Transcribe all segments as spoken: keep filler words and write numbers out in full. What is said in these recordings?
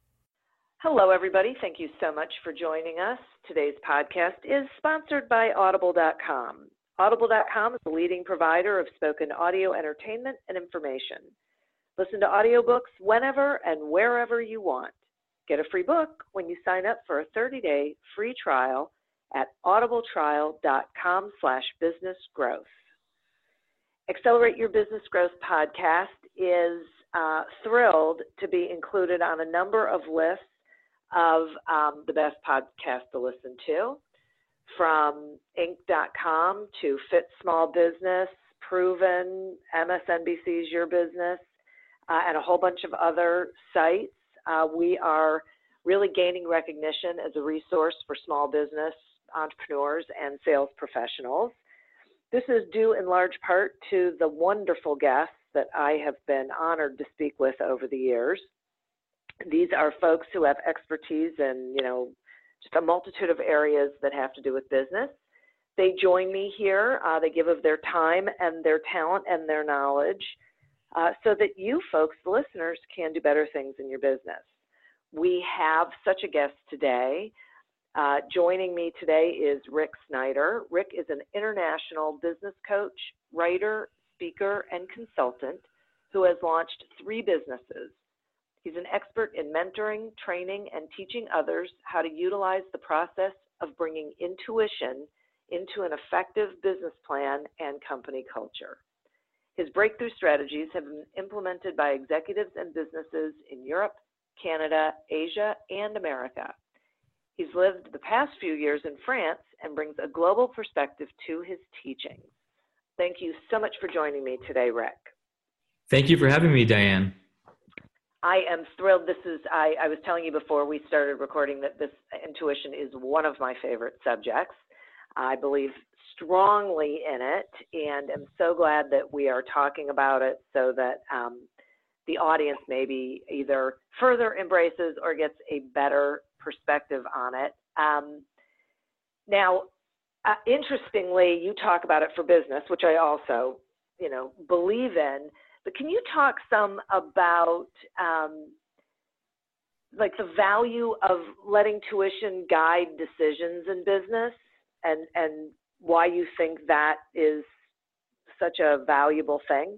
Hello, everybody. Thank you so much for joining us. Today's podcast is sponsored by Audible dot com. Audible dot com is the leading provider of spoken audio entertainment and information. Listen to audiobooks whenever and wherever you want. Get a free book when you sign up for a thirty-day free trial at audible trial dot com slash business growth. Accelerate Your Business Growth podcast is uh, thrilled to be included on a number of lists of um, the best podcasts to listen to, from Inc dot com to Fit Small Business, Proven, M S N B C's Your Business, uh, and a whole bunch of other sites. Uh, we are really gaining recognition as a resource for small business entrepreneurs and sales professionals. This is due in large part to the wonderful guests that I have been honored to speak with over the years. These are folks who have expertise in, you know, just a multitude of areas that have to do with business. They join me here. Uh, they give of their time and their talent and their knowledge uh, so that you folks, the listeners, can do better things in your business. We have such a guest today. Uh, joining me today is Rick Snyder. Rick is an international business coach, writer, speaker, and consultant who has launched three businesses. He's an expert in mentoring, training, and teaching others how to utilize the process of bringing intuition into an effective business plan and company culture. His breakthrough strategies have been implemented by executives and businesses in Europe, Canada, Asia, and America. He's lived the past few years in France and brings a global perspective to his teachings. Thank you so much for joining me today, Rick. Thank you for having me, Diane. I am thrilled. This is, I, I was telling you before we started recording that this intuition is one of my favorite subjects. I believe strongly in it and am so glad that we are talking about it so that um, the audience maybe either further embraces or gets a better perspective on it. Um, now, uh, interestingly, you talk about it for business, which I also, you know, believe in. But can you talk some about um, like the value of letting tuition guide decisions in business and, and why you think that is such a valuable thing?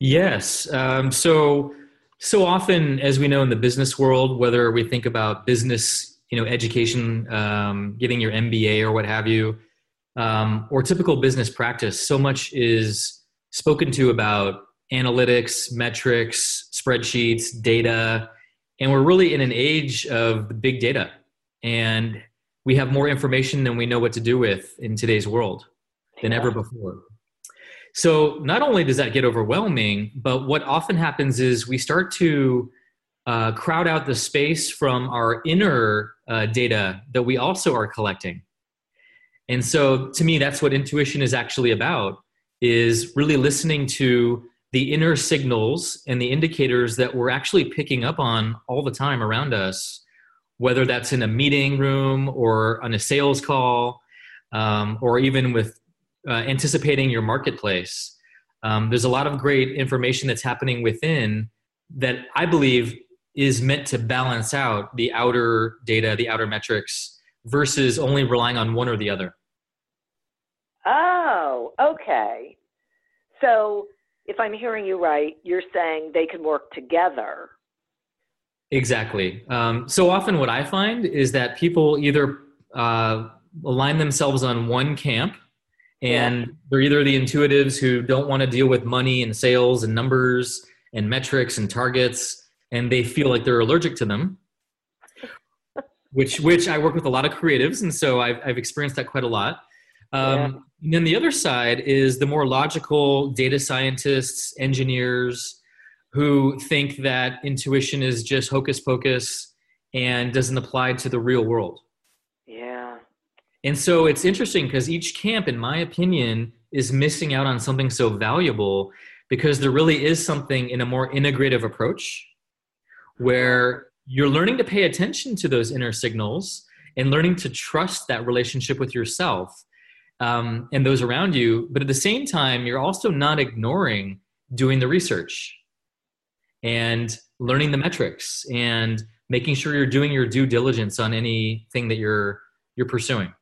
Yes. Um, so, so often, as we know in the business world, whether we think about business, you know, education, um, getting your M B A or what have you, um, or typical business practice, so much is spoken to about analytics, metrics, spreadsheets, data, and we're really in an age of big data, and we have more information than we know what to do with in today's world than yeah. ever before. So not only does that get overwhelming, but what often happens is we start to uh, crowd out the space from our inner uh, data that we also are collecting. And so to me, that's what intuition is actually about, is really listening to the inner signals and the indicators that we're actually picking up on all the time around us, whether that's in a meeting room or on a sales call, um, or even with uh, anticipating your marketplace. Um, there's a lot of great information that's happening within that I believe is meant to balance out the outer data, the outer metrics, versus only relying on one or the other. Oh, okay. So if I'm hearing you right, you're saying they can work together. Exactly. Um, so often what I find is that people either uh, align themselves on one camp, and yeah. they're either the intuitives who don't want to deal with money and sales and numbers and metrics and targets, and they feel like they're allergic to them, which which I work with a lot of creatives, and so I've, I've experienced that quite a lot. Um, yeah. And then the other side is the more logical data scientists, engineers, who think that intuition is just hocus pocus and doesn't apply to the real world. Yeah. And so it's interesting because each camp, in my opinion, is missing out on something so valuable, because there really is something in a more integrative approach where you're learning to pay attention to those inner signals and learning to trust that relationship with yourself um, and those around you. But at the same time, you're also not ignoring doing the research and learning the metrics and making sure you're doing your due diligence on anything that you're you're pursuing.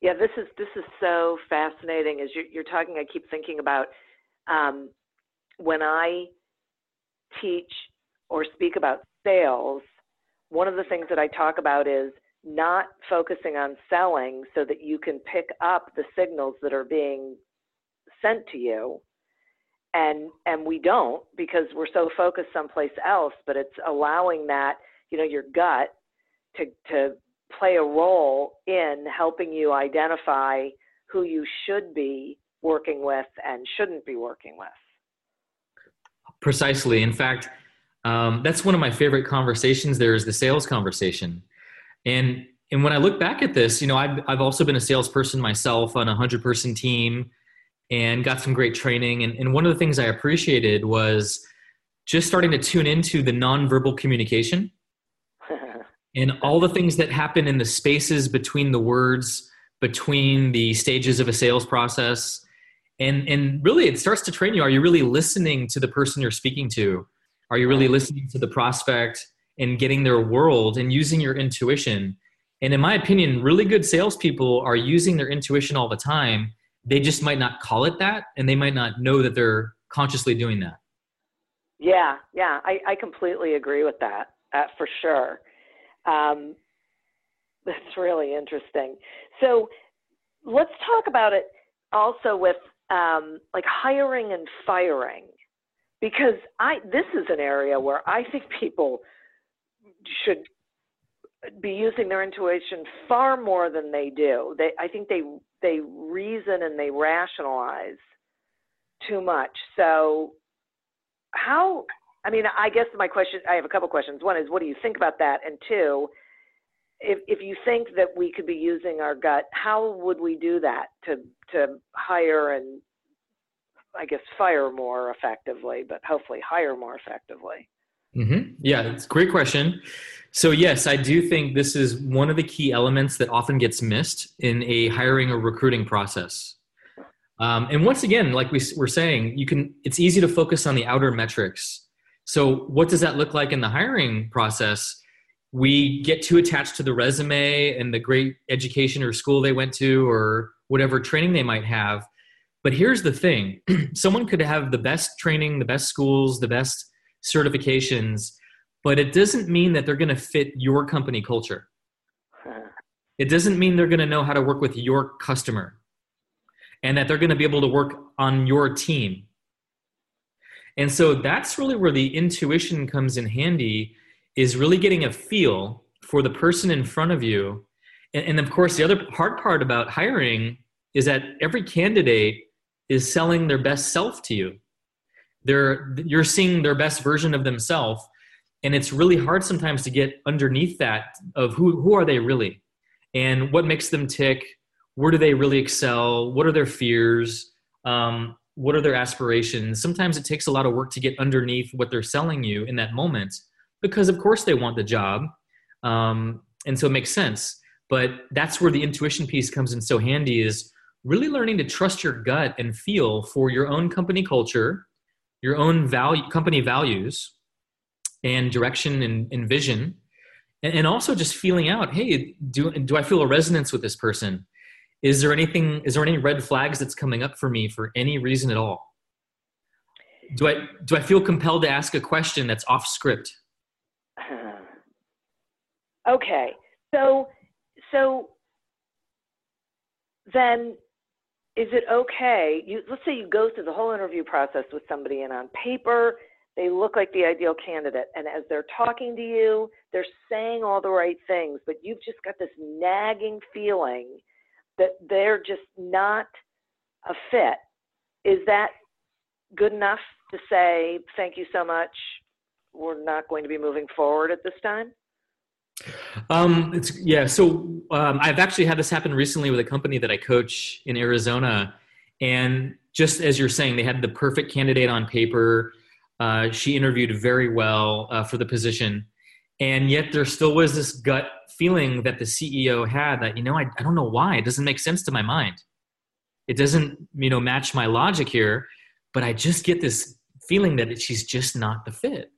Yeah, this is this is so fascinating. As you're, you're talking, I keep thinking about um, when I teach or speak about sales, one of the things that I talk about is not focusing on selling so that you can pick up the signals that are being sent to you. And and we don't, because we're so focused someplace else, but it's allowing that, you know, your gut to to play a role in helping you identify who you should be working with and shouldn't be working with. Precisely. In fact, Um, that's one of my favorite conversations. There is the sales conversation. And, and when I look back at this, you know, I've, I've also been a salesperson myself on a hundred person team and got some great training. And, and one of the things I appreciated was just starting to tune into the nonverbal communication and all the things that happen in the spaces between the words, between the stages of a sales process. And, and really it starts to train you. Are you really listening to the person you're speaking to? Are you really listening to the prospect and getting their world and using your intuition? And in my opinion, really good salespeople are using their intuition all the time. They just might not call it that, and they might not know that they're consciously doing that. Yeah, yeah, I, I completely agree with that, uh, for sure. Um, that's really interesting. So let's talk about it also with um, like hiring and firing. Because I, this is an area where I think people should be using their intuition far more than they do. They, I think they they reason and they rationalize too much. So how, I mean, I guess my question, I have a couple questions. One is, what do you think about that? And two, if, if you think that we could be using our gut, how would we do that to to hire and I guess, fire more effectively, but hopefully hire more effectively? Mm-hmm. Yeah, it's a great question. So yes, I do think this is one of the key elements that often gets missed in a hiring or recruiting process. Um, and once again, like we were saying, you can, it's easy to focus on the outer metrics. So what does that look like in the hiring process? We get too attached to the resume and the great education or school they went to or whatever training they might have. But here's the thing, someone could have the best training, the best schools, the best certifications, but it doesn't mean that they're going to fit your company culture. It doesn't mean they're going to know how to work with your customer and that they're going to be able to work on your team. And so that's really where the intuition comes in handy, is really getting a feel for the person in front of you. And, and of course, the other hard part about hiring is that every candidate is selling their best self to you. They're, you're seeing their best version of themselves. And it's really hard sometimes to get underneath that of who, who are they really, and what makes them tick? Where do they really excel? What are their fears? Um, what are their aspirations? Sometimes it takes a lot of work to get underneath what they're selling you in that moment, because of course they want the job. Um, and so it makes sense. But that's where the intuition piece comes in so handy, is really learning to trust your gut and feel for your own company culture, your own value, company values, and direction and, and vision, and, and also just feeling out, hey, do, do I feel a resonance with this person? Is there anything, is there any red flags that's coming up for me for any reason at all? Do I, do I feel compelled to ask a question that's off script? Okay. So, so then is it okay? You, let's say you go through the whole interview process with somebody, and on paper, they look like the ideal candidate. And as they're talking to you, they're saying all the right things, but you've just got this nagging feeling that they're just not a fit. Is that good enough to say, thank you so much, we're not going to be moving forward at this time? Um, it's, yeah, so um, I've actually had this happen recently with a company that I coach in Arizona. And just as you're saying, they had the perfect candidate on paper. Uh, she interviewed very well uh, for the position. And yet there still was this gut feeling that the C E O had that, you know, I, I don't know why. It doesn't make sense to my mind. It doesn't, you know, match my logic here. But I just get this feeling that she's just not the fit.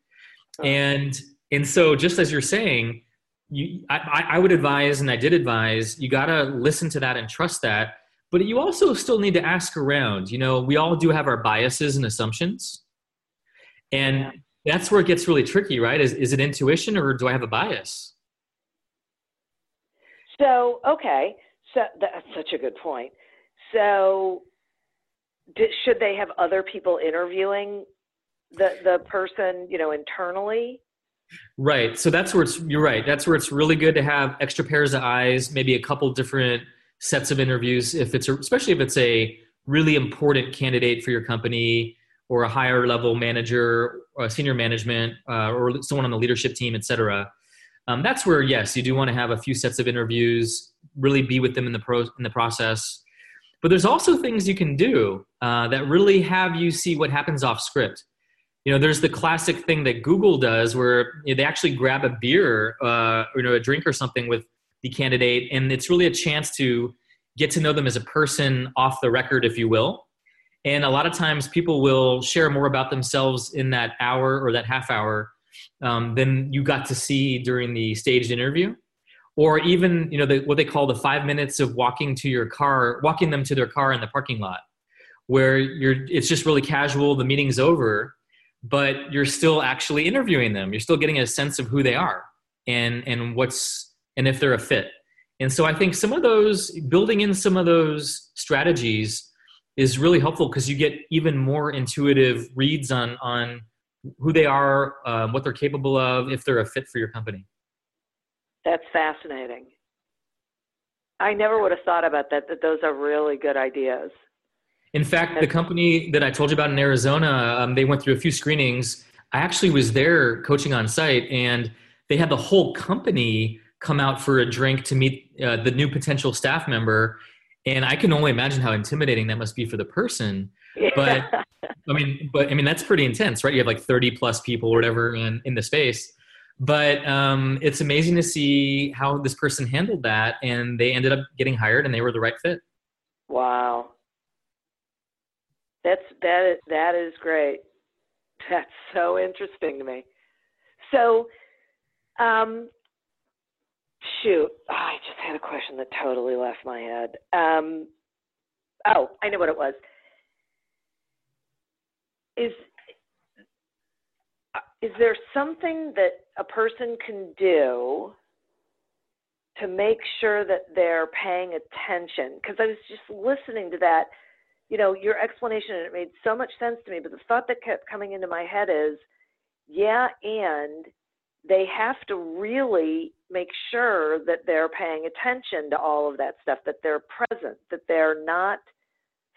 And and so just as you're saying, you, I, I would advise, and I did advise, you got to listen to that and trust that. But you also still need to ask around. You know, we all do have our biases and assumptions. And yeah. That's where it gets really tricky, right? Is is it intuition, or do I have a bias? So, okay. So that's such a good point. So did, should they have other people interviewing the, the person, you know, internally? Right. So that's where it's, you're right. That's where it's really good to have extra pairs of eyes, maybe a couple different sets of interviews, if it's, a, especially if it's a really important candidate for your company, or a higher level manager, or senior management, uh, or someone on the leadership team, et cetera. Um, that's where, yes, you do want to have a few sets of interviews, really be with them in the pro in the process. But there's also things you can do uh, that really have you see what happens off script. You know, there's the classic thing that Google does, where you know, they actually grab a beer, uh, or you know, a drink or something with the candidate, and it's really a chance to get to know them as a person off the record, if you will. And a lot of times people will share more about themselves in that hour or that half hour um, than you got to see during the staged interview, or even, you know, the, what they call the five minutes of walking to your car, walking them to their car in the parking lot, where you're, it's just really casual. The meeting's over, but you're still actually interviewing them. You're still getting a sense of who they are and, and what's, and if they're a fit. And so I think some of those, building in some of those strategies is really helpful, because you get even more intuitive reads on on who they are, um, what they're capable of, if they're a fit for your company. That's fascinating. I never would have thought about that, that those are really good ideas. In fact, That's- the company that I told you about in Arizona, um, they went through a few screenings. I actually was there coaching on site, and they had the whole company come out for a drink to meet uh, the new potential staff member. And I can only imagine how intimidating that must be for the person. But I mean, but I mean, that's pretty intense, right? You have like thirty plus people or whatever in, in the space. But um, it's amazing to see how this person handled that, and they ended up getting hired, and they were the right fit. Wow. That's, that is, that is great. That's so interesting to me. So, um, Shoot, oh, I just had a question that totally left my head. Um, oh, I know what it was. Is is there something that a person can do to make sure that they're paying attention? Because I was just listening to that, you know, your explanation, and it made so much sense to me. But the thought that kept coming into my head is, yeah, and they have to really make sure that they're paying attention to all of that stuff, that they're present, that they're not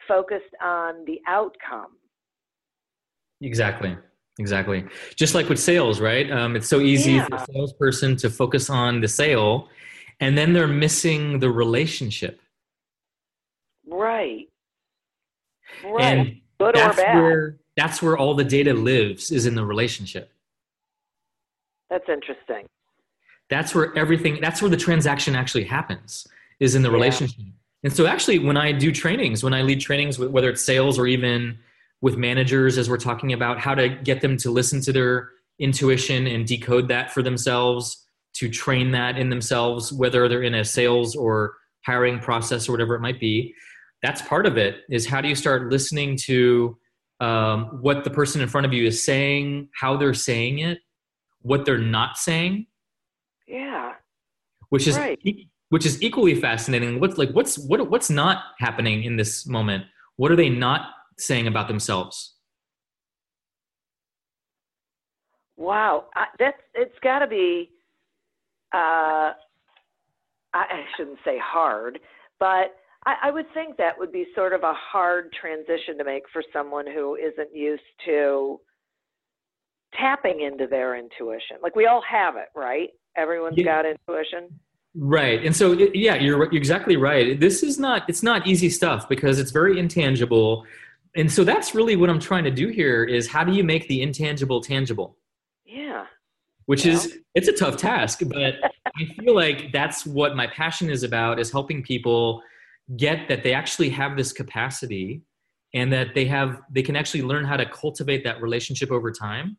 focused on the outcome. Exactly. Exactly. Just like with sales, right? Um, it's so easy yeah. for a salesperson to focus on the sale, and then they're missing the relationship. Right. Right. And good or bad. Where, that's where all the data lives, is in the relationship. That's interesting. That's where everything, that's where the transaction actually happens, is in the yeah. relationship. And so actually when I do trainings, when I lead trainings, whether it's sales or even with managers, as we're talking about how to get them to listen to their intuition and decode that for themselves, to train that in themselves, whether they're in a sales or hiring process or whatever it might be, that's part of it, is how do you start listening to um, what the person in front of you is saying, how they're saying it, what they're not saying. Yeah. Which is, right. e- which is equally fascinating. What's like, what's, what, what's not happening in this moment? What are they not saying about themselves? Wow. I, that's, it's gotta be, uh, I, I shouldn't say hard, but I, I would think that would be sort of a hard transition to make for someone who isn't used to tapping into their intuition. Like, we all have it, right? Everyone's yeah. got intuition. Right. And so, yeah, you're, you're exactly right. This is not, it's not easy stuff, because it's very intangible. And so that's really what I'm trying to do here, is how do you make the intangible tangible? Yeah. Which you is, know? It's a tough task, but I feel like that's what my passion is about, is helping people get that they actually have this capacity, and that they have, they can actually learn how to cultivate that relationship over time.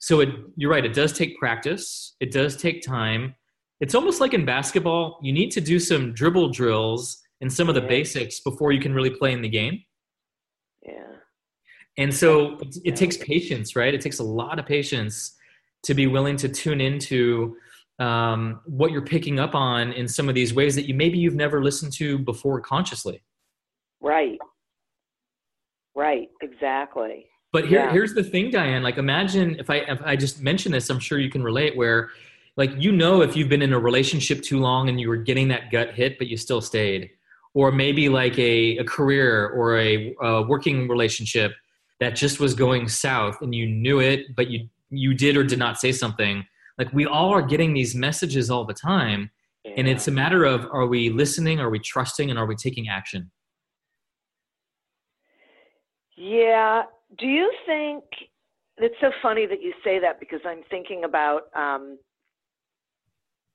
So it, you're right. It does take practice. It does take time. It's almost like in basketball, you need to do some dribble drills and some of the yeah. basics before you can really play in the game. Yeah. And so it, it takes patience, right? It takes a lot of patience to be willing to tune into um, what you're picking up on in some of these ways that you, maybe you've never listened to before consciously. Right. Right. Exactly. But here, yeah. here's the thing, Diane, like imagine if I, if I just mentioned this, I'm sure you can relate, where like, you know, if you've been in a relationship too long and you were getting that gut hit, but you still stayed, or maybe like a, a career or a, a working relationship that just was going south and you knew it, but you, you did or did not say something. Like, we all are getting these messages all the time. Yeah. And it's a matter of, are we listening? Are we trusting? And are we taking action? Yeah. Do you think, it's so funny that you say that, because I'm thinking about um,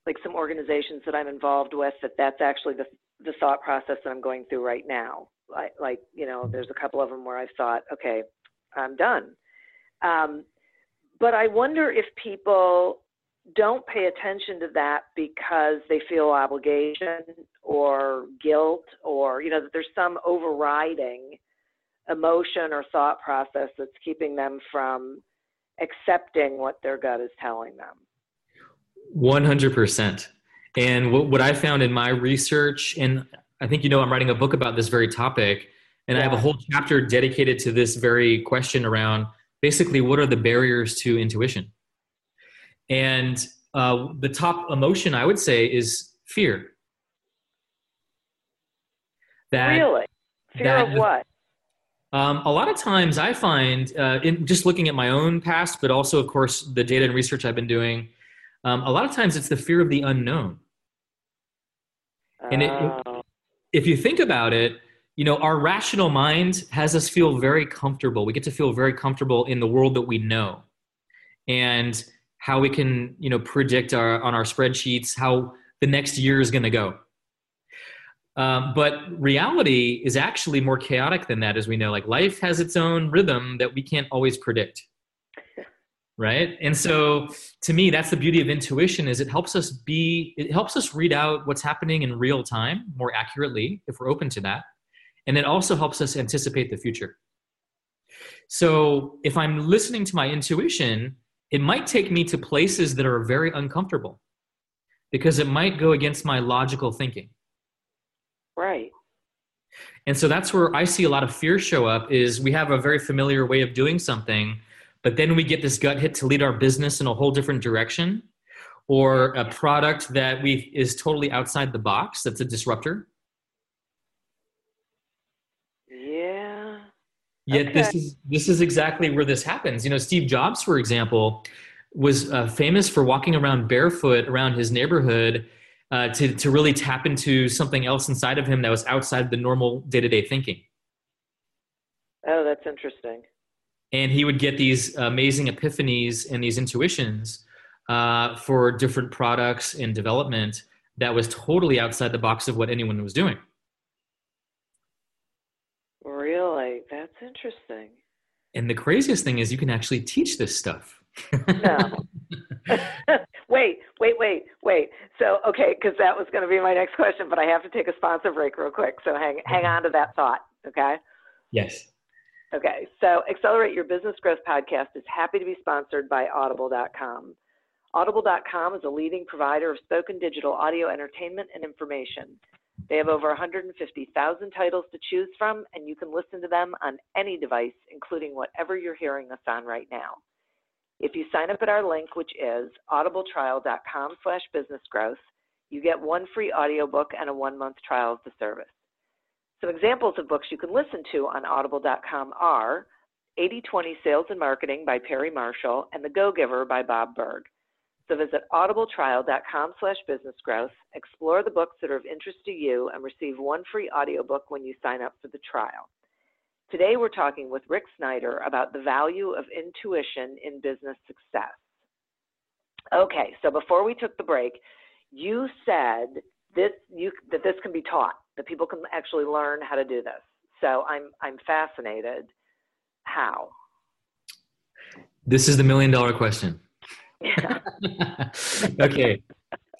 like some organizations that I'm involved with, that that's actually the, the thought process that I'm going through right now. Like, like, you know, there's a couple of them where I've thought, okay, I'm done. Um, but I wonder if people don't pay attention to that because they feel obligation or guilt, or, you know, that there's some overriding emotion or thought process that's keeping them from accepting what their gut is telling them. one hundred percent. And what, what I found in my research, and I think, you know, I'm writing a book about this very topic, and yeah. I have a whole chapter dedicated to this very question around basically what are the barriers to intuition? And uh, the top emotion I would say is fear. That, really? Fear that, of what? Um, a lot of times I find, uh, in just looking at my own past, but also, of course, the data and research I've been doing, um, a lot of times it's the fear of the unknown. And it, oh. if you think about it, you know, our rational mind has us feel very comfortable. We get to feel very comfortable in the world that we know, and how we can, you know, predict our, on our spreadsheets how the next year is going to go. Um, but reality is actually more chaotic than that, as we know. Like, life has its own rhythm that we can't always predict, right? And so, to me, that's the beauty of intuition, is it helps us be, it helps us read out what's happening in real time more accurately, if we're open to that. And it also helps us anticipate the future. So if I'm listening to my intuition, it might take me to places that are very uncomfortable, because it might go against my logical thinking. Right. And so that's where I see a lot of fear show up, is we have a very familiar way of doing something, but then we get this gut hit to lead our business in a whole different direction, or a product that we is totally outside the box. That's a disruptor. Yeah. Yet okay. this is this is exactly where this happens. You know, Steve Jobs, for example, was uh, famous for walking around barefoot around his neighborhood uh, to to really tap into something else inside of him that was outside the normal day-to-day thinking. Oh, that's interesting. And he would get these amazing epiphanies and these intuitions uh, for different products and development that was totally outside the box of what anyone was doing. Really? That's interesting. And the craziest thing is you can actually teach this stuff. No. Wait, wait, wait, wait. So, okay, because that was going to be my next question, but I have to take a sponsor break real quick. So hang, hang on to that thought, okay? Yes. Okay, so Accelerate Your Business Growth podcast is happy to be sponsored by Audible dot com. Audible dot com is a leading provider of spoken digital audio entertainment and information. They have over one hundred fifty thousand titles to choose from, and you can listen to them on any device, including whatever you're hearing us on right now. If you sign up at our link, which is audible trial dot com slash business growth, you get one free audiobook and a one-month trial of the service. Some examples of books you can listen to on audible dot com are eighty twenty Sales and Marketing by Perry Marshall and The Go-Giver by Bob Berg. So visit audible trial dot com slash business growth, explore the books that are of interest to you, and receive one free audiobook when you sign up for the trial. Today, we're talking with Rick Snyder about the value of intuition in business success. Okay, so before we took the break, you said this, you, that this can be taught, that people can actually learn how to do this. So I'm, I'm fascinated. How? This is the million dollar question. Okay.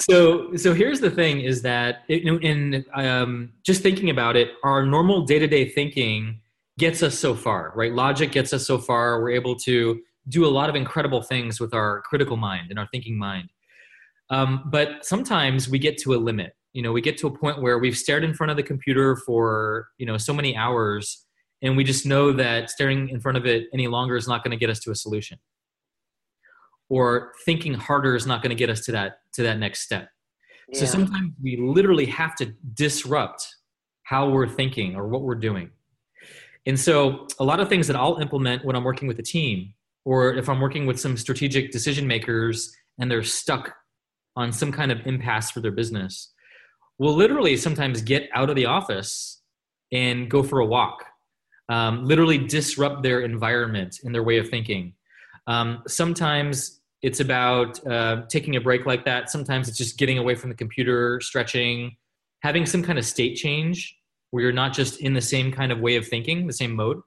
So, so here's the thing is that it, in um, just thinking about it, our normal day-to-day thinking gets us so far, right? Logic gets us so far. We're able to do a lot of incredible things with our critical mind and our thinking mind. Um, but sometimes we get to a limit. You know, we get to a point where we've stared in front of the computer for, you know, so many hours, and we just know that staring in front of it any longer is not going to get us to a solution. Or thinking harder is not going to get us to that to that next step. Yeah. So sometimes we literally have to disrupt how we're thinking or what we're doing. And so a lot of things that I'll implement when I'm working with a team, or if I'm working with some strategic decision makers and they're stuck on some kind of impasse for their business, we'll literally sometimes get out of the office and go for a walk, um, literally disrupt their environment and their way of thinking. Um, sometimes it's about uh, taking a break like that. Sometimes it's just getting away from the computer, stretching, having some kind of state change where you're not just in the same kind of way of thinking, the same mode.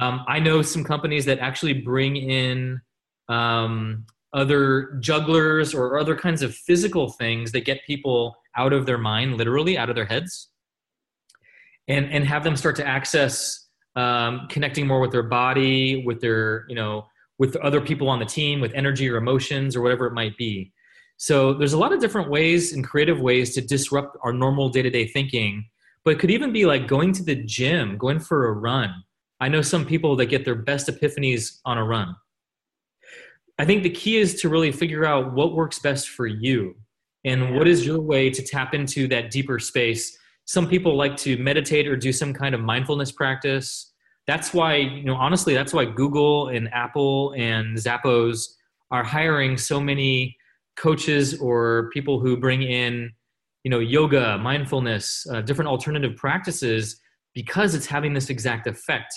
Um, I know some companies that actually bring in um, other jugglers or other kinds of physical things that get people out of their mind, literally out of their heads, and, and have them start to access um, connecting more with their body, with their, you know, with other people on the team, with energy or emotions or whatever it might be. So there's a lot of different ways and creative ways to disrupt our normal day-to-day thinking, but it could even be like going to the gym, going for a run. I know some people that get their best epiphanies on a run. I think the key is to really figure out what works best for you and what is your way to tap into that deeper space. Some people like to meditate or do some kind of mindfulness practice. That's why, you know, honestly, that's why Google and Apple and Zappos are hiring so many coaches or people who bring in, you know, yoga, mindfulness, uh, different alternative practices, because it's having this exact effect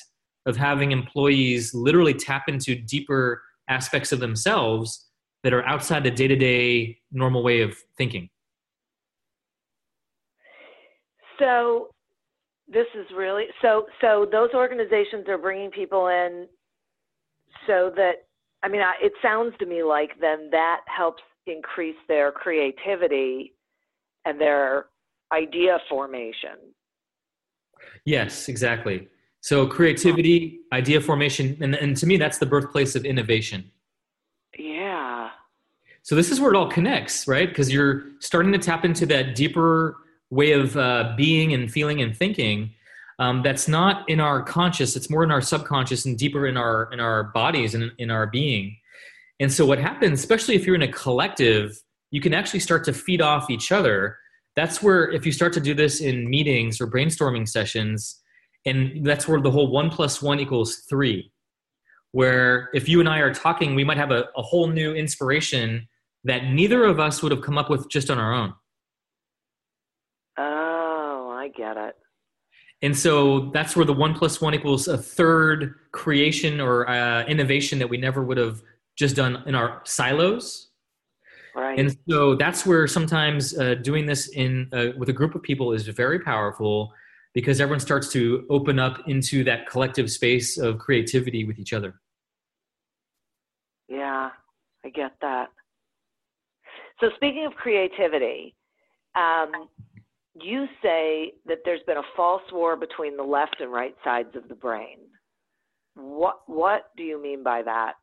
of having employees literally tap into deeper aspects of themselves that are outside the day-to-day normal way of thinking. So This is really, so, so those organizations are bringing people in so that, I mean, I, it sounds to me like then that helps increase their creativity and their idea formation. Yes, exactly. So creativity, idea formation, and, and to me, that's the birthplace of innovation. Yeah. So this is where it all connects, right? Because you're starting to tap into that deeper way of uh, being and feeling and thinking um, that's not in our conscious. It's more in our subconscious and deeper in our in our bodies and in our being. And so what happens, especially if you're in a collective, you can actually start to feed off each other. That's where if you start to do this in meetings or brainstorming sessions, And that's where the whole one plus one equals three, where if you and I are talking, we might have a, a whole new inspiration that neither of us would have come up with just on our own. Oh, I get it. And so that's where the one plus one equals a third creation or uh, innovation that we never would have just done in our silos. Right. And so that's where sometimes uh, doing this in uh, with a group of people is very powerful, because everyone starts to open up into that collective space of creativity with each other. Yeah, I get that. So speaking of creativity, um, you say that there's been a false war between the left and right sides of the brain. What, what do you mean by that?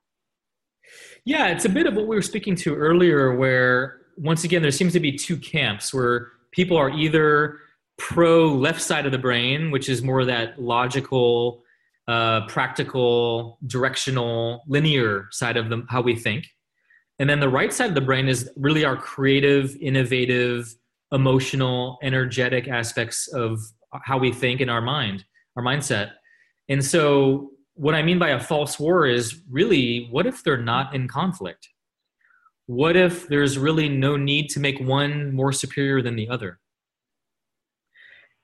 Yeah, it's a bit of what we were speaking to earlier, where once again, there seems to be two camps where people are either pro left side of the brain, which is more that logical, uh, practical, directional, linear side of the, how we think. And then the right side of the brain is really our creative, innovative, emotional, energetic aspects of how we think in our mind, our mindset. And so what I mean by a false war is really, what if they're not in conflict? What if there's really no need to make one more superior than the other?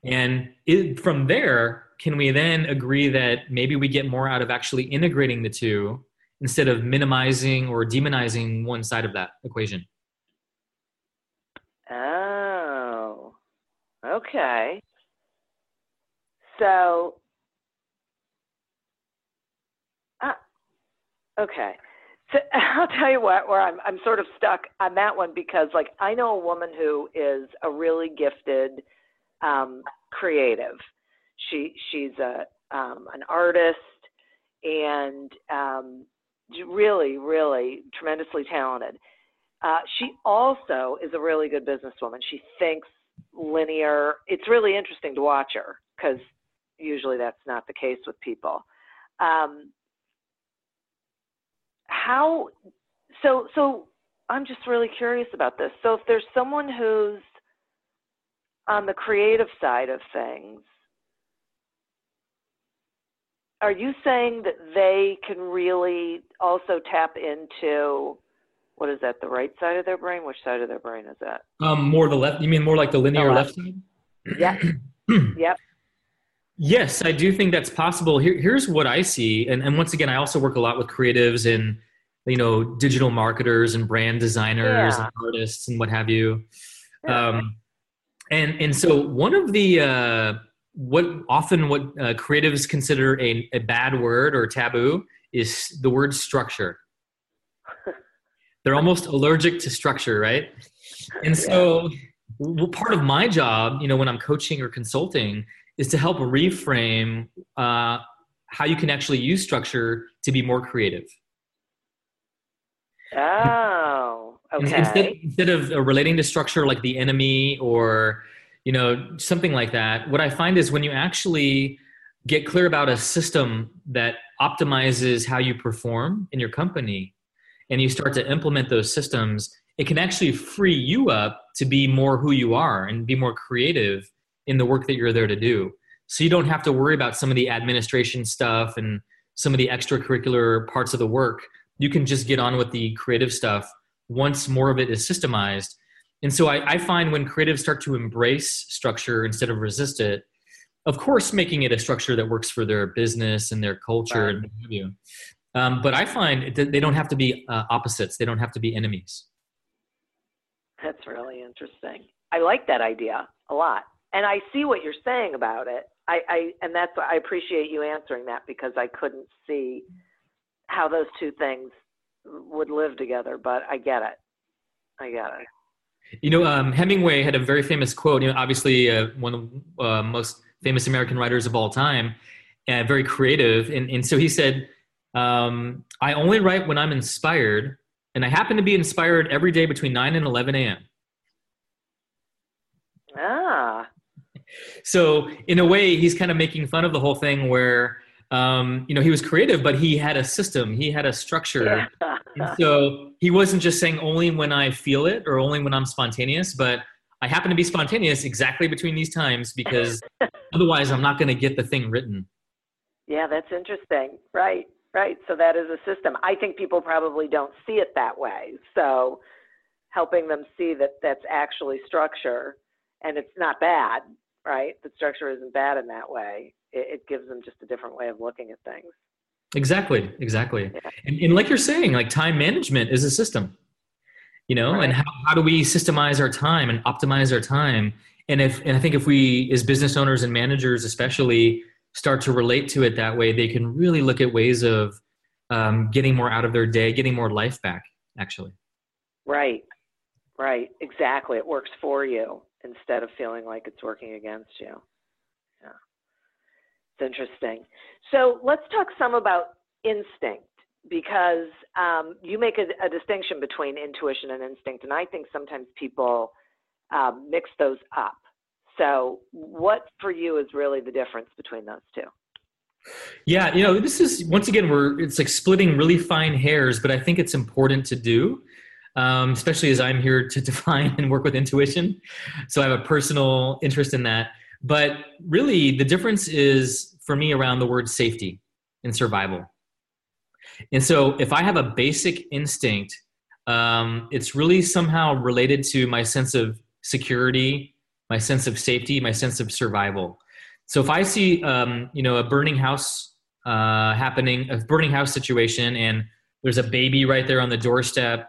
And it, from there, can we then agree that maybe we get more out of actually integrating the two instead of minimizing or demonizing one side of that equation? Oh, okay. So, uh, okay. So I'll tell you what, where I'm, I'm sort of stuck on that one, because like I know a woman who is a really gifted Um, creative. She she's a um, an artist and um, really really tremendously talented. Uh, she also is a really good businesswoman. She thinks linear. It's really interesting to watch her, because usually that's not the case with people. Um, how so? So I'm just really curious about this. So if there's someone who's on the creative side of things, are you saying that they can really also tap into, what is that, the right side of their brain? Which side of their brain is that? Um, more the left. You mean more like the linear the left. left side? Yeah. Yep. Yes, I do think that's possible. Here, here's what I see. And, and once again, I also work a lot with creatives and, you know, digital marketers and brand designers yeah. and artists and what have you. Yeah. Um, And and so one of the, uh, what often what uh, creatives consider a, a bad word or taboo is the word structure. They're almost allergic to structure, right? And so well, part of my job, you know, when I'm coaching or consulting, is to help reframe uh, how you can actually use structure to be more creative. Oh. Okay. Instead, instead of relating to structure like the enemy or, you know, something like that, what I find is when you actually get clear about a system that optimizes how you perform in your company and you start to implement those systems, it can actually free you up to be more who you are and be more creative in the work that you're there to do. So you don't have to worry about some of the administration stuff and some of the extracurricular parts of the work. You can just get on with the creative stuff once more of it is systemized. And so I, I find when creatives start to embrace structure instead of resist it, of course, making it a structure that works for their business and their culture right. and what have you. Um, but I find that they don't have to be uh, opposites. They don't have to be enemies. That's really interesting. I like that idea a lot. And I see what you're saying about it. I, I and that's why I appreciate you answering that, because I couldn't see how those two things would live together, but I get it. I get it. You know, um, Hemingway had a very famous quote, you know, obviously uh, one of the uh, most famous American writers of all time, and uh, very creative. And, and so he said, um, I only write when I'm inspired, and I happen to be inspired every day between nine and eleven a.m. Ah. So in a way, he's kind of making fun of the whole thing where Um, you know, he was creative, but he had a system, he had a structure. Yeah. And so he wasn't just saying only when I feel it or only when I'm spontaneous, but I happen to be spontaneous exactly between these times because Otherwise, I'm not going to get the thing written. Yeah, that's interesting. Right, right. So that is a system. I think people probably don't see it that way. So helping them see that that's actually structure, and it's not bad, right? The structure isn't bad in that way. It, it gives them just a different way of looking at things. Exactly, exactly. Yeah. And, and like you're saying, like time management is a system, you know, right. And how, how do we systemize our time and optimize our time? And if, and I think if we, as business owners and managers especially, start to relate to it that way, they can really look at ways of um, getting more out of their day, getting more life back, actually. Right, right, exactly. It works for you instead of feeling like it's working against you. Yeah, it's interesting. So let's talk some about instinct, because um, you make a, a distinction between intuition and instinct, and I think sometimes people um, mix those up. So what for you is really the difference between those two? Yeah, you know, this is, once again, we're it's like splitting really fine hairs, but I think it's important to do, um, especially as I'm here to define and work with intuition. So I have a personal interest in that. But really, the difference is, for me, around the word safety and survival. And so if I have a basic instinct, um, it's really somehow related to my sense of security, my sense of safety, my sense of survival. So if I see, um, you know, a burning house uh, happening, a burning house situation, and there's a baby right there on the doorstep,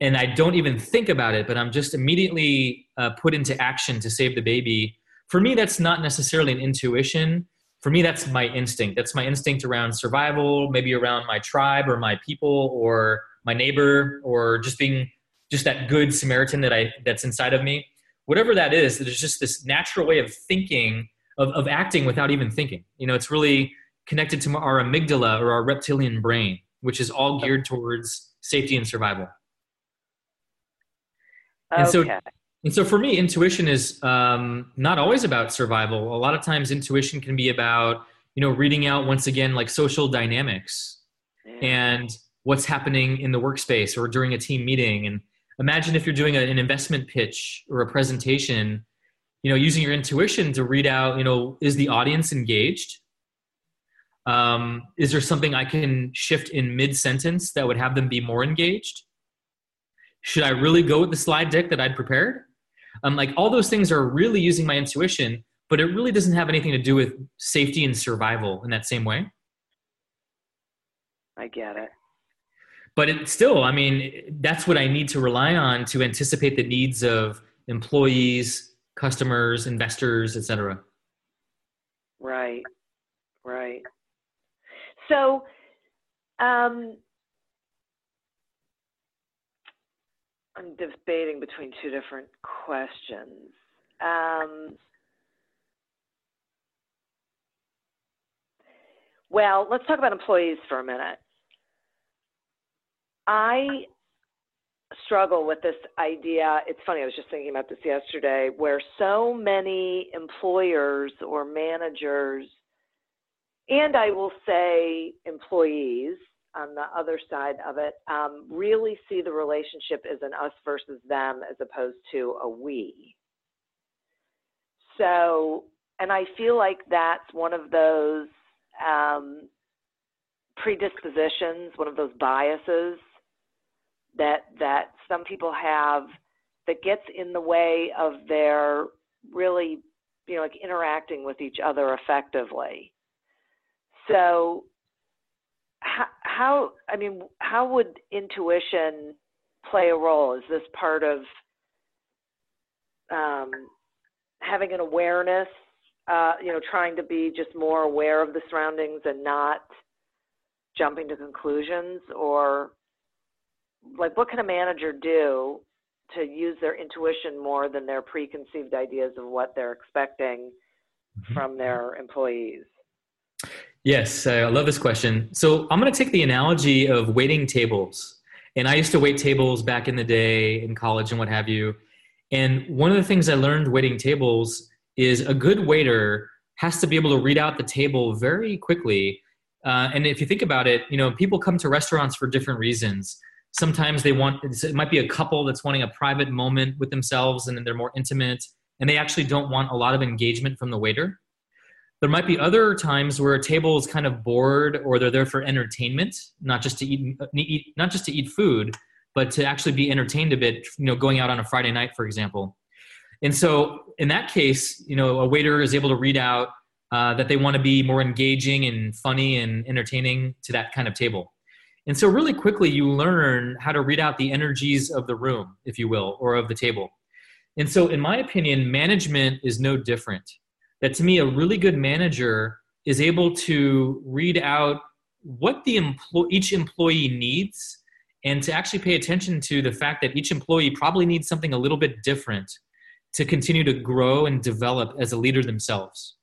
and I don't even think about it, but I'm just immediately uh, put into action to save the baby. For me, that's not necessarily an intuition. For me, that's my instinct. That's my instinct around survival, maybe around my tribe or my people or my neighbor, or just being just that good Samaritan that I that's inside of me. Whatever that is, there's just this natural way of thinking, of, of acting without even thinking. You know, it's really connected to our amygdala or our reptilian brain, which is all geared towards safety and survival. Okay. And so, and so for me, intuition is um, not always about survival. A lot of times intuition can be about, you know, reading out, once again, like social dynamics yeah. and what's happening in the workspace or during a team meeting. And imagine if you're doing an investment pitch or a presentation, you know, using your intuition to read out, you know, is the audience engaged? Um, is there something I can shift in mid-sentence that would have them be more engaged? Should I really go with the slide deck that I'd prepared? Um, like all those things are really using my intuition, but it really doesn't have anything to do with safety and survival in that same way. I get it. But it still, I mean, that's what I need to rely on to anticipate the needs of employees, customers, investors, et cetera. Right, right. So um, I'm debating between two different questions. Um, well, let's talk about employees for a minute. I struggle with this idea. It's funny, I was just thinking about this yesterday, where so many employers or managers, and I will say employees on the other side of it, um, really see the relationship as an us versus them as opposed to a we. So, and I feel like that's one of those um, predispositions, one of those biases that that some people have that gets in the way of their really, you know, like interacting with each other effectively. So how, how, I mean, how would intuition play a role? Is this part of um, having an awareness, uh, you know, trying to be just more aware of the surroundings and not jumping to conclusions? Or like, what can a manager do to use their intuition more than their preconceived ideas of what they're expecting mm-hmm. from their employees? Yes, I love this question. So I'm going to take the analogy of waiting tables. And I used to wait tables back in the day in college and what have you. And one of the things I learned waiting tables is a good waiter has to be able to read out the table very quickly. Uh, and if you think about it, you know, people come to restaurants for different reasons. Sometimes they want, it might be a couple that's wanting a private moment with themselves and then they're more intimate and they actually don't want a lot of engagement from the waiter. There might be other times where a table is kind of bored, or they're there for entertainment, not just to eat, eat not just to eat food, but to actually be entertained a bit, you know, going out on a Friday night, for example. And so in that case, you know, a waiter is able to read out uh, that they want to be more engaging and funny and entertaining to that kind of table. And so really quickly, you learn how to read out the energies of the room, if you will, or of the table. And so in my opinion, management is no different. That to me, a really good manager is able to read out what the empl- each employee needs, and to actually pay attention to the fact that each employee probably needs something a little bit different to continue to grow and develop as a leader themselves.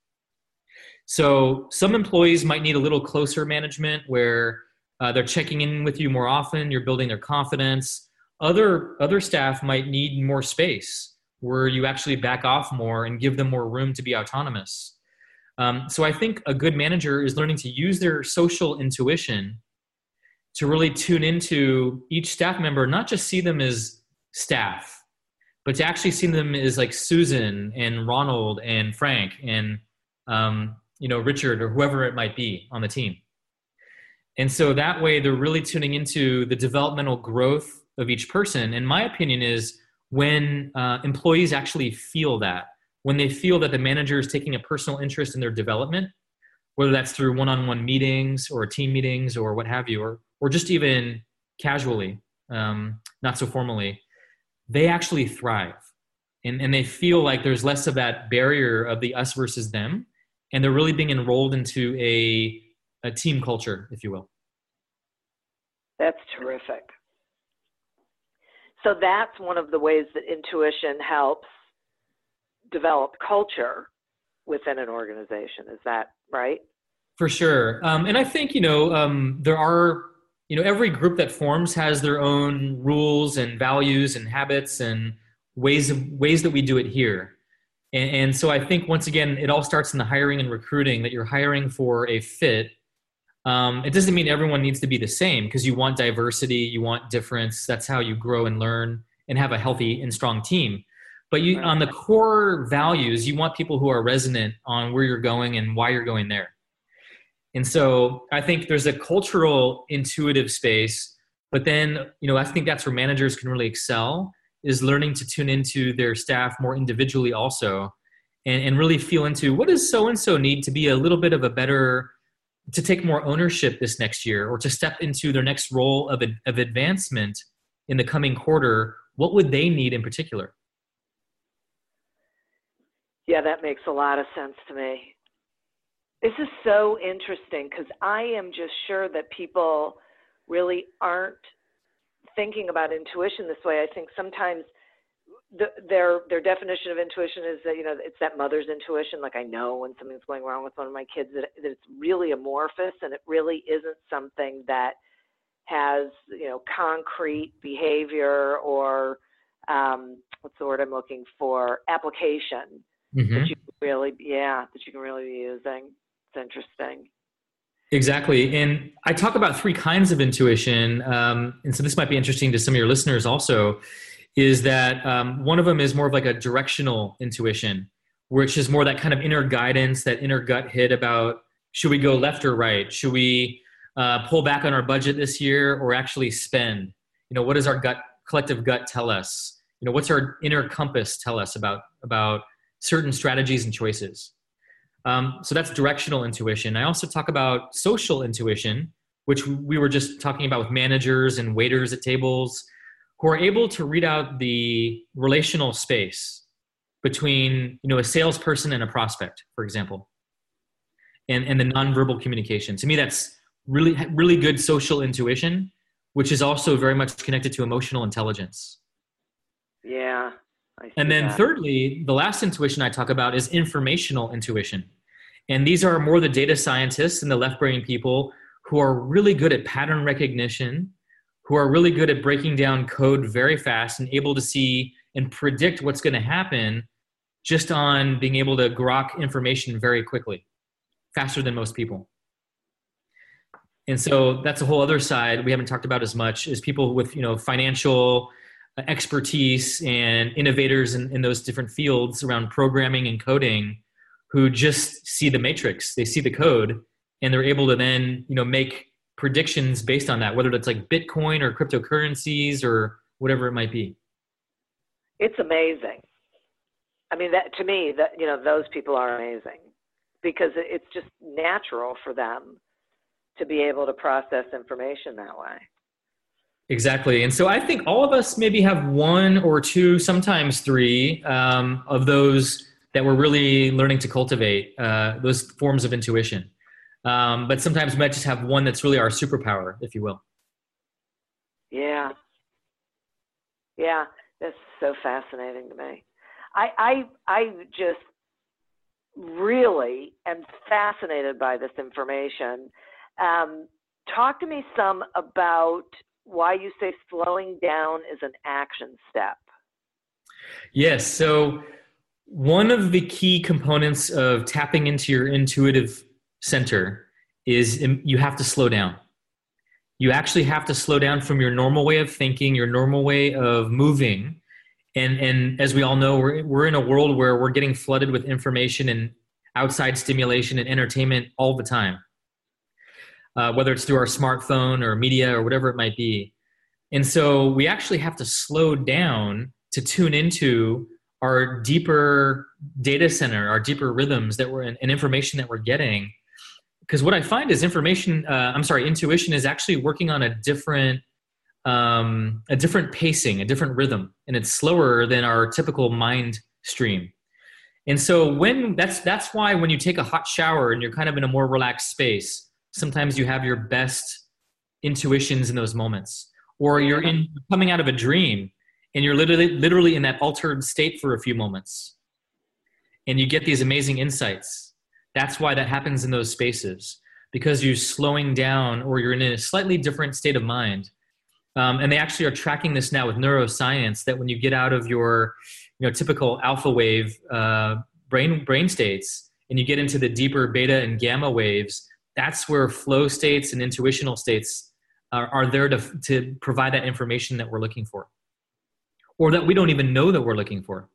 So some employees might need a little closer management where uh, they're checking in with you more often, you're building their confidence. Other, other staff might need more space where you actually back off more and give them more room to be autonomous. Um, so I think a good manager is learning to use their social intuition to really tune into each staff member, not just see them as staff, but to actually see them as like Susan and Ronald and Frank and, um, you know, Richard or whoever it might be on the team. And so that way they're really tuning into the developmental growth of each person. And my opinion is when uh, employees actually feel that, when they feel that the manager is taking a personal interest in their development, whether that's through one-on-one meetings or team meetings or what have you, or or just even casually, um, not so formally, they actually thrive. And, and they feel like there's less of that barrier of the us versus them. And they're really being enrolled into a, a team culture, if you will. That's terrific. So that's one of the ways that intuition helps develop culture within an organization. Is that right? For sure. Um, and I think, you know, um, there are... You know, every group that forms has their own rules and values and habits and ways of ways that we do it here. And, and so I think, once again, it all starts in the hiring and recruiting, that you're hiring for a fit. Um, it doesn't mean everyone needs to be the same, because you want diversity, you want difference. That's how you grow and learn and have a healthy and strong team. But you, on the core values, you want people who are resonant on where you're going and why you're going there. And so I think there's a cultural intuitive space, but then, you know, I think that's where managers can really excel, is learning to tune into their staff more individually also, and, and really feel into what does so-and-so need to be a little bit of a better, to take more ownership this next year, or to step into their next role of, of advancement in the coming quarter. What would they need in particular? Yeah, that makes a lot of sense to me. This is so interesting, because I am just sure that people really aren't thinking about intuition this way. I think sometimes the, their their definition of intuition is that, you know, it's that mother's intuition. Like, I know when something's going wrong with one of my kids, that, that it's really amorphous, and it really isn't something that has, you know, concrete behavior or um, what's the word I'm looking for? Application. Mm-hmm. That you really, yeah, that you can really be using. Interesting. Exactly. And I talk about three kinds of intuition. Um, and so this might be interesting to some of your listeners also, is that um, one of them is more of like a directional intuition, which is more that kind of inner guidance, that inner gut hit about, should we go left or right? Should we uh, pull back on our budget this year, or actually spend? You know, what does our gut, collective gut tell us? You know, what's our inner compass tell us about, about certain strategies and choices? Um, so that's directional intuition. I also talk about social intuition, which we were just talking about with managers and waiters at tables, who are able to read out the relational space between, you know, a salesperson and a prospect, for example, and, and the nonverbal communication. To me, that's really, really good social intuition, which is also very much connected to emotional intelligence. Yeah. And then that. Thirdly, the last intuition I talk about is informational intuition. And these are more the data scientists and the left brain people who are really good at pattern recognition, who are really good at breaking down code very fast and able to see and predict what's going to happen just on being able to grok information very quickly, faster than most people. And so that's a whole other side we haven't talked about as much, is people with, you know, financial expertise and innovators in, in those different fields around programming and coding, who just see the matrix, they see the code, and they're able to then, you know, make predictions based on that, whether that's like Bitcoin or cryptocurrencies or whatever it might be. It's amazing. I mean, that to me, that, you know, those people are amazing because it's just natural for them to be able to process information that way. Exactly. And so I think all of us maybe have one or two, sometimes three, um, of those that we're really learning to cultivate, uh, those forms of intuition. Um, but sometimes we might just have one that's really our superpower, if you will. Yeah. Yeah. That's so fascinating to me. I, I, I just really am fascinated by this information. Um, talk to me some about why you say slowing down is an action step. Yes. So one of the key components of tapping into your intuitive center is you have to slow down. You actually have to slow down from your normal way of thinking, your normal way of moving. And, and as we all know, we're, we're in a world where we're getting flooded with information and outside stimulation and entertainment all the time. Uh, whether it's through our smartphone or media or whatever it might be. And so we actually have to slow down to tune into our deeper data center, our deeper rhythms that we're in, and information that we're getting. Because what I find is information, uh, I'm sorry, intuition is actually working on a different, um, a different pacing, a different rhythm, and it's slower than our typical mind stream. And so when that's that's why when you take a hot shower and you're kind of in a more relaxed space, sometimes you have your best intuitions in those moments, or you're in coming out of a dream and you're literally, literally in that altered state for a few moments and you get these amazing insights. That's why that happens in those spaces, because you're slowing down or you're in a slightly different state of mind. Um, and they actually are tracking this now with neuroscience, that when you get out of your, you know, typical alpha wave uh, brain, brain states and you get into the deeper beta and gamma waves, that's where flow states and intuitional states are, are there to, to provide that information that we're looking for, or that we don't even know that we're looking for.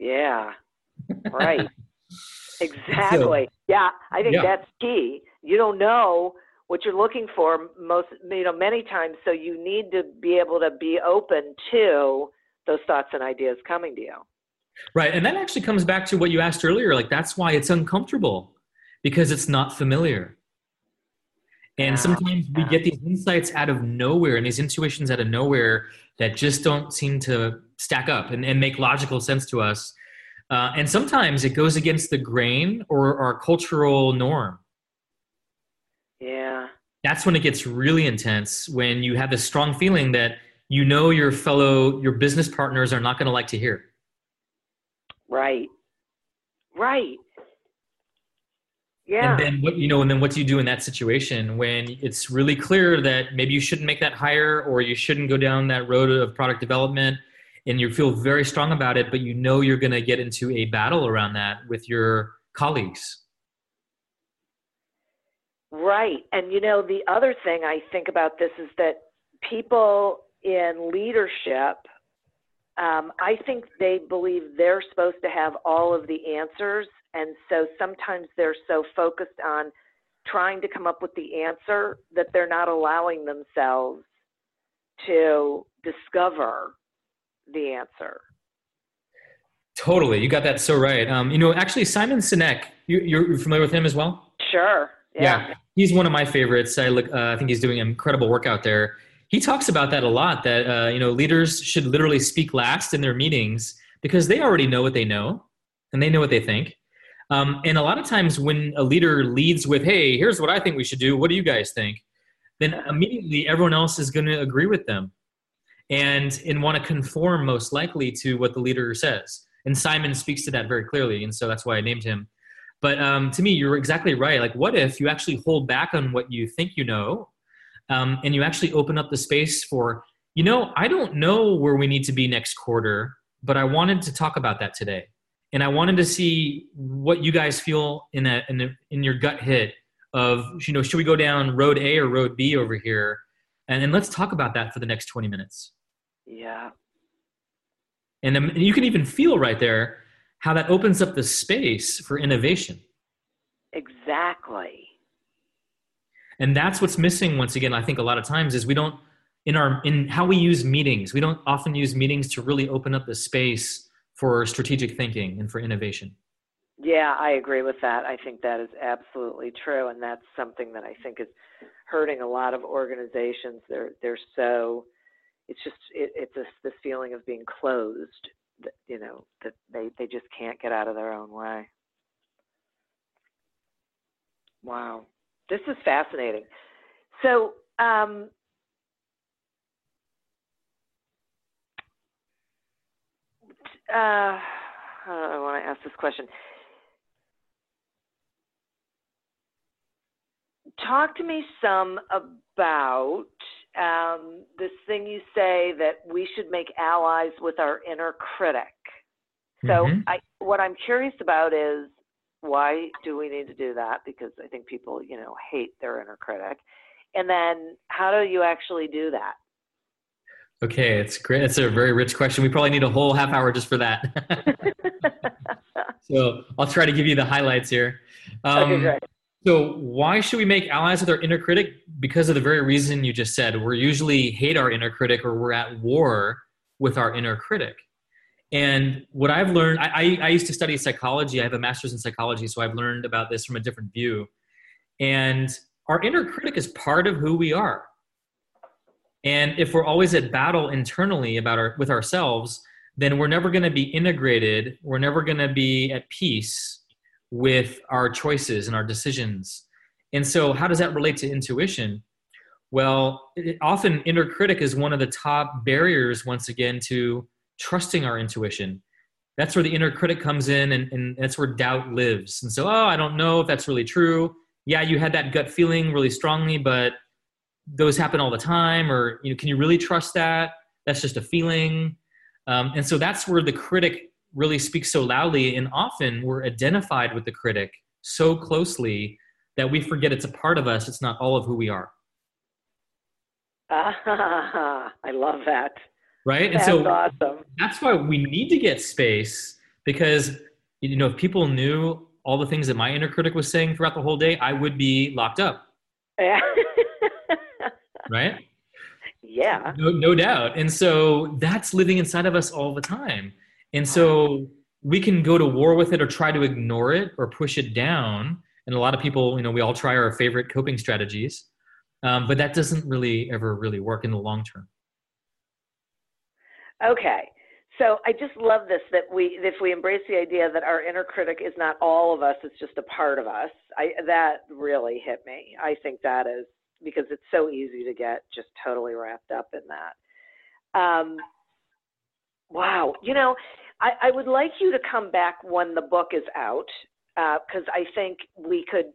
Yeah. Right. Exactly. So, yeah. I think yeah. that's key. You don't know what you're looking for most, you know, many times. So you need to be able to be open to those thoughts and ideas coming to you. Right. And that actually comes back to what you asked earlier. Like, that's why it's uncomfortable, because it's not familiar. And sometimes we get these insights out of nowhere and these intuitions out of nowhere that just don't seem to stack up and, and make logical sense to us. Uh, and sometimes it goes against the grain or our cultural norm. Yeah. That's when it gets really intense, when you have this strong feeling that, you know, your fellow, your business partners are not going to like to hear. Right. Right. Yeah. And then what, you know, and then what do you do in that situation when it's really clear that maybe you shouldn't make that hire, or you shouldn't go down that road of product development, and you feel very strong about it, but you know you're going to get into a battle around that with your colleagues. Right. And you know, the other thing I think about this is that people in leadership, um, I think they believe they're supposed to have all of the answers. And so sometimes they're so focused on trying to come up with the answer that they're not allowing themselves to discover the answer. Totally. You got that so right. Um, you know, actually, Simon Sinek, you, you're familiar with him as well? Sure. Yeah. yeah. He's one of my favorites. I, look, uh, I think he's doing incredible work out there. He talks about that a lot, that, uh, you know, leaders should literally speak last in their meetings, because they already know what they know and they know what they think. Um, and a lot of times when a leader leads with, hey, here's what I think we should do, what do you guys think? Then immediately everyone else is going to agree with them and, and want to conform most likely to what the leader says. And Simon speaks to that very clearly. And so that's why I named him. But um, to me, you're exactly right. Like, what if you actually hold back on what you think you know, um, and you actually open up the space for, you know, I don't know where we need to be next quarter, but I wanted to talk about that today. And I wanted to see what you guys feel in that, in, the, in your gut hit of, you know, should we go down road A or road B over here? And then let's talk about that for the next twenty minutes. Yeah. And, and you can even feel right there how that opens up the space for innovation. Exactly. And that's what's missing, once again, I think a lot of times, is we don't, in our in how we use meetings, we don't often use meetings to really open up the space for strategic thinking and for innovation. Yeah, I agree with that. I think that is absolutely true. And that's something that I think is hurting a lot of organizations. They're, they're so, it's just, it, it's this, this feeling of being closed, that, you know, that they, they just can't get out of their own way. Wow. This is fascinating. So, um, uh, I want to ask this question. Talk to me some about um, this thing you say that we should make allies with our inner critic. So mm-hmm. I, what I'm curious about is, why do we need to do that? Because I think people, you know, hate their inner critic. And then how do you actually do that? Okay, it's great. It's a very rich question. We probably need a whole half hour just for that. So I'll try to give you the highlights here. Um, okay, great. So why should we make allies with our inner critic? Because of the very reason you just said. We're usually hate our inner critic, or we're at war with our inner critic. And what I've learned, I, I used to study psychology. I have a master's in psychology, so I've learned about this from a different view. And our inner critic is part of who we are. And if we're always at battle internally about our, with ourselves, then we're never going to be integrated. We're never going to be at peace with our choices and our decisions. And so how does that relate to intuition? Well, it, often inner critic is one of the top barriers, once again, to trusting our intuition. That's where the inner critic comes in, and, and that's where doubt lives. And so, oh, I don't know if that's really true. Yeah, you had that gut feeling really strongly, but those happen all the time. Or, you know, can you really trust that? That's just a feeling. Um, and so that's where the critic really speaks so loudly. And often we're identified with the critic so closely that we forget it's a part of us. It's not all of who we are. Ah, I love that. Right. And that's so awesome. That's why we need to get space, because, you know, if people knew all the things that my inner critic was saying throughout the whole day, I would be locked up. Yeah. Right. Yeah. No, no doubt. And so that's living inside of us all the time. And so we can go to war with it, or try to ignore it, or push it down. And a lot of people, you know, we all try our favorite coping strategies, um, but that doesn't really ever really work in the long term. Okay. So I just love this, that we, if we embrace the idea that our inner critic is not all of us, it's just a part of us. I, that really hit me. I think that is, because it's so easy to get just totally wrapped up in that. Um, wow. You know, I, I would like you to come back when the book is out, uh, because I think we could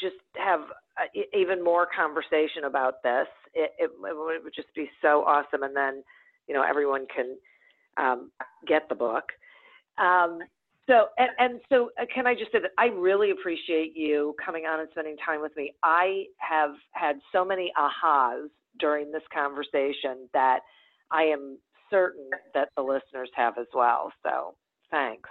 just have a, even more conversation about this. It, it, it would just be so awesome. And then, you know, everyone can um, get the book. Um, so, and, and so can I just say that I really appreciate you coming on and spending time with me. I have had so many ahas during this conversation that I am certain that the listeners have as well. So thanks.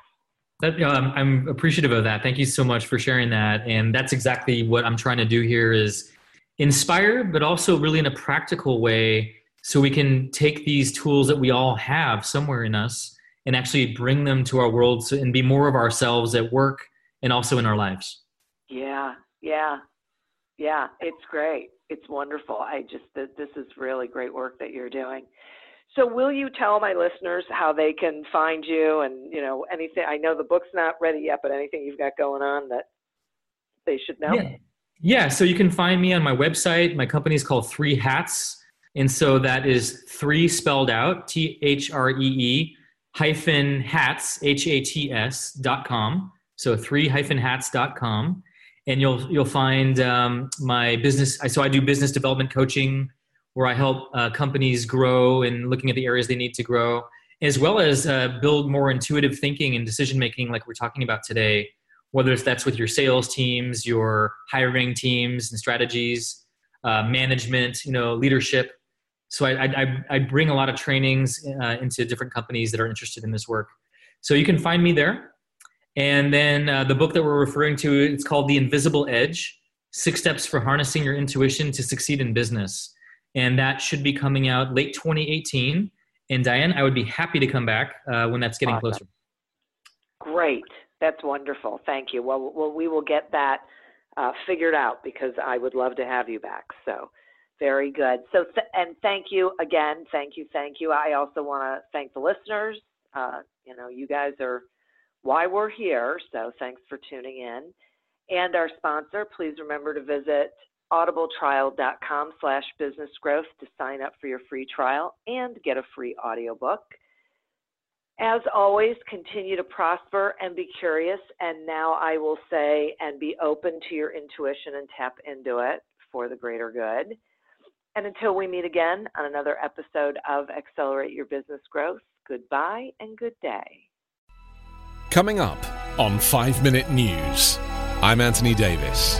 That, you know, I'm, I'm appreciative of that. Thank you so much for sharing that. And that's exactly what I'm trying to do here, is inspire, but also really in a practical way, so we can take these tools that we all have somewhere in us and actually bring them to our world, so, and be more of ourselves at work and also in our lives. Yeah, yeah, yeah. It's great. It's wonderful. I just, this is really great work that you're doing. So will you tell my listeners how they can find you, and, you know, anything? I know the book's not ready yet, but anything you've got going on that they should know? Yeah, yeah. So you can find me on my website. My company is called Three Hats. And so that is three spelled out, T H R E E hyphen hats, H A T S dot com. So three hyphen hats dot com. And you'll, you'll find um, my business. So I do business development coaching, where I help uh, companies grow and looking at the areas they need to grow, as well as uh, build more intuitive thinking and decision-making, like we're talking about today, whether it's that's with your sales teams, your hiring teams and strategies, uh, management, you know, leadership. So I, I, I bring a lot of trainings uh, into different companies that are interested in this work. So you can find me there. And then uh, the book that we're referring to, it's called The Invisible Edge, Six Steps for Harnessing Your Intuition to Succeed in Business. And that should be coming out late twenty eighteen. And Diane, I would be happy to come back uh, when that's getting awesome. Closer. Great. That's wonderful. Thank you. Well, well we will get that uh, figured out because I would love to have you back. So very good. So, th- and thank you again. Thank you. Thank you. I also want to thank the listeners. Uh, you know, you guys are why we're here. So thanks for tuning in. And our sponsor, please remember to visit audible trial dot com slash business growth to sign up for your free trial and get a free audiobook. As always, continue to prosper and be curious. And now I will say, and be open to your intuition and tap into it for the greater good. And until we meet again on another episode of Accelerate Your Business Growth, goodbye and good day. Coming up on five minute news, I'm Anthony Davis.